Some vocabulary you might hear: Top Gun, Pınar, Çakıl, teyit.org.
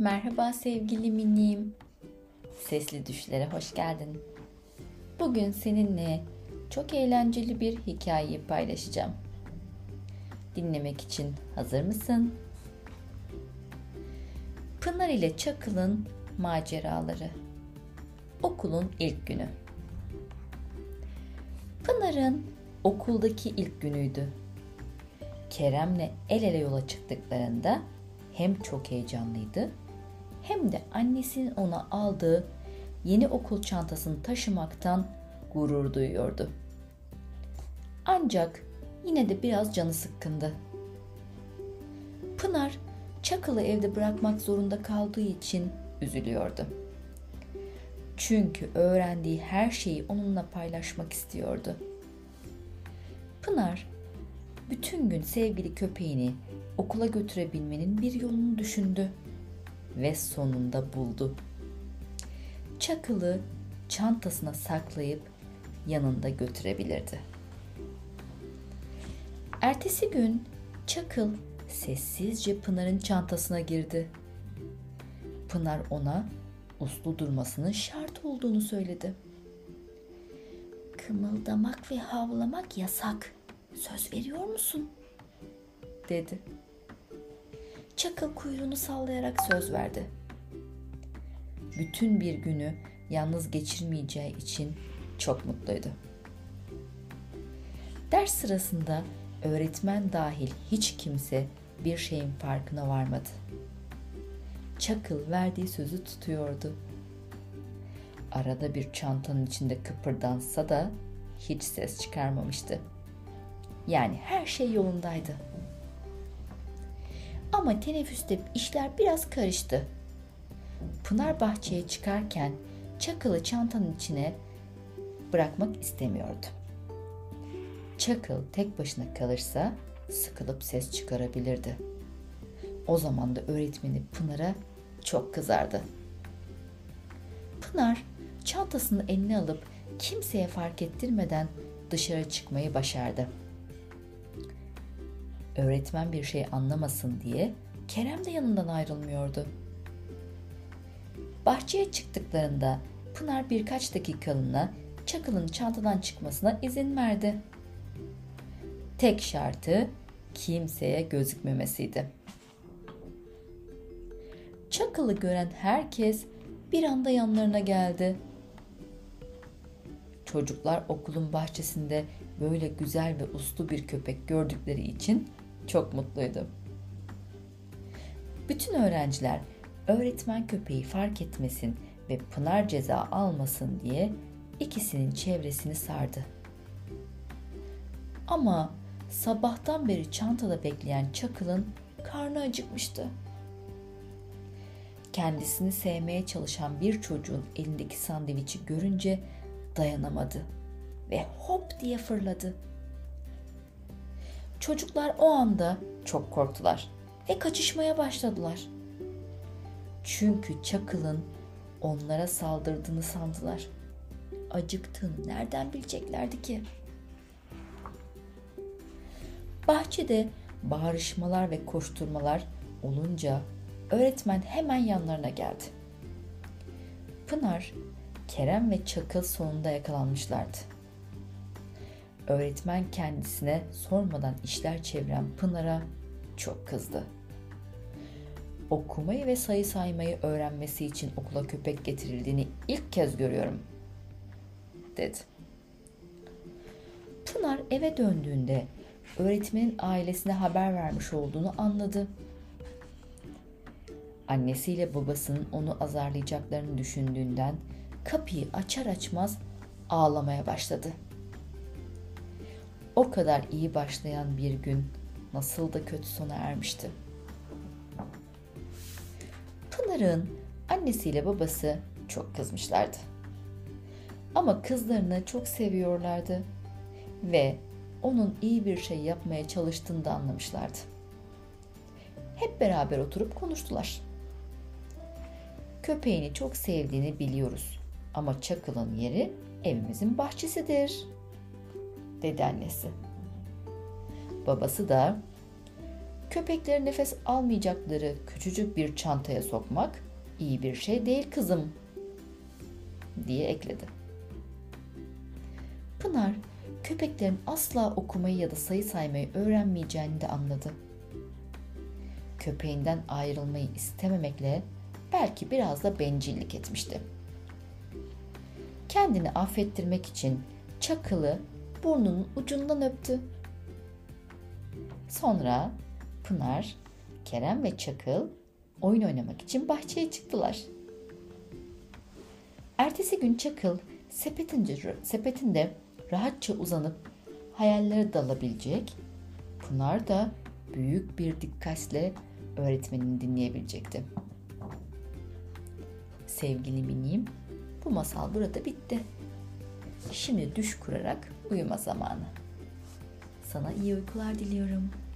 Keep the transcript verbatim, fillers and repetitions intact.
Merhaba sevgili minim. Sesli düşlere hoş geldin. Bugün seninle çok eğlenceli bir hikayeyi paylaşacağım. Dinlemek için hazır mısın? Pınar ile Çakıl'ın maceraları. Okulun ilk günü. Pınar'ın okuldaki ilk günüydü. Kerem'le el ele yola çıktıklarında hem çok heyecanlıydı hem de annesinin ona aldığı yeni okul çantasını taşımaktan gurur duyuyordu. Ancak yine de biraz canı sıkkındı. Pınar Çakıl'ı evde bırakmak zorunda kaldığı için üzülüyordu. Çünkü öğrendiği her şeyi onunla paylaşmak istiyordu. Pınar bütün gün sevgili köpeğini okula götürebilmenin bir yolunu düşündü ve sonunda buldu. Çakıl'ı çantasına saklayıp yanında götürebilirdi. Ertesi gün Çakıl sessizce Pınar'ın çantasına girdi. Pınar ona uslu durmasının şart olduğunu söyledi. "Kımıldamak ve havlamak yasak. Söz veriyor musun?" dedi. Çakıl kuyruğunu sallayarak söz verdi. Bütün bir günü yalnız geçirmeyeceği için çok mutluydu. Ders sırasında öğretmen dahil hiç kimse bir şeyin farkına varmadı. Çakıl verdiği sözü tutuyordu. Arada bir çantanın içinde kıpırdansa da hiç ses çıkarmamıştı. Yani her şey yolundaydı. Ama teneffüste işler biraz karıştı. Pınar bahçeye çıkarken Çakıl'ı çantanın içine bırakmak istemiyordu. Çakıl tek başına kalırsa sıkılıp ses çıkarabilirdi. O zaman da öğretmeni Pınar'a çok kızardı. Pınar çantasını eline alıp kimseye fark ettirmeden dışarı çıkmayı başardı. Öğretmen bir şey anlamasın diye Kerem de yanından ayrılmıyordu. Bahçeye çıktıklarında Pınar birkaç dakikalığına Çakıl'ın çantadan çıkmasına izin verdi. Tek şartı kimseye gözükmemesiydi. Çakıl'ı gören herkes bir anda yanlarına geldi. Çocuklar okulun bahçesinde böyle güzel ve uslu bir köpek gördükleri için çok mutluydu. Bütün öğrenciler öğretmen köpeği fark etmesin ve Pınar ceza almasın diye ikisinin çevresini sardı. Ama sabahtan beri çantada bekleyen Çakıl'ın karnı acıkmıştı. Kendisini sevmeye çalışan bir çocuğun elindeki sandviçi görünce dayanamadı ve hop diye fırladı. Çocuklar o anda çok korktular ve kaçışmaya başladılar. Çünkü Çakıl'ın onlara saldırdığını sandılar. Acıktığını nereden bileceklerdi ki? Bahçede bağırışmalar ve koşturmalar olunca öğretmen hemen yanlarına geldi. Pınar, Kerem ve Çakıl sonunda yakalanmışlardı. Öğretmen kendisine sormadan işler çeviren Pınar'a çok kızdı. "Okumayı ve sayı saymayı öğrenmesi için okula köpek getirildiğini ilk kez görüyorum," dedi. Pınar eve döndüğünde öğretmenin ailesine haber vermiş olduğunu anladı. Annesiyle babasının onu azarlayacaklarını düşündüğünden kapıyı açar açmaz ağlamaya başladı. O kadar iyi başlayan bir gün nasıl da kötü sona ermişti. Pınar'ın annesiyle babası çok kızmışlardı. Ama kızlarını çok seviyorlardı ve onun iyi bir şey yapmaya çalıştığını da anlamışlardı. Hep beraber oturup konuştular. "Köpeğini çok sevdiğini biliyoruz ama Çakıl'ın yeri evimizin bahçesidir," dedi annesi. Babası da Köpekleri nefes almayacakları küçücük bir çantaya sokmak iyi bir şey değil kızım, diye ekledi. Pınar, köpeklerin asla okumayı ya da sayı saymayı öğrenmeyeceğini de anladı. Köpeğinden ayrılmayı istememekle belki biraz da bencillik etmişti. Kendini affettirmek için Çakıl'ı burnunun ucundan öptü. Sonra Pınar, Kerem ve Çakıl oyun oynamak için bahçeye çıktılar. Ertesi gün Çakıl sepetinde rahatça uzanıp hayallere dalabilecek, Pınar da büyük bir dikkatle öğretmenini dinleyebilecekti. Sevgili minim, bu masal burada bitti. Şimdi düş kurarak uyuma zamanı. Sana iyi uykular diliyorum.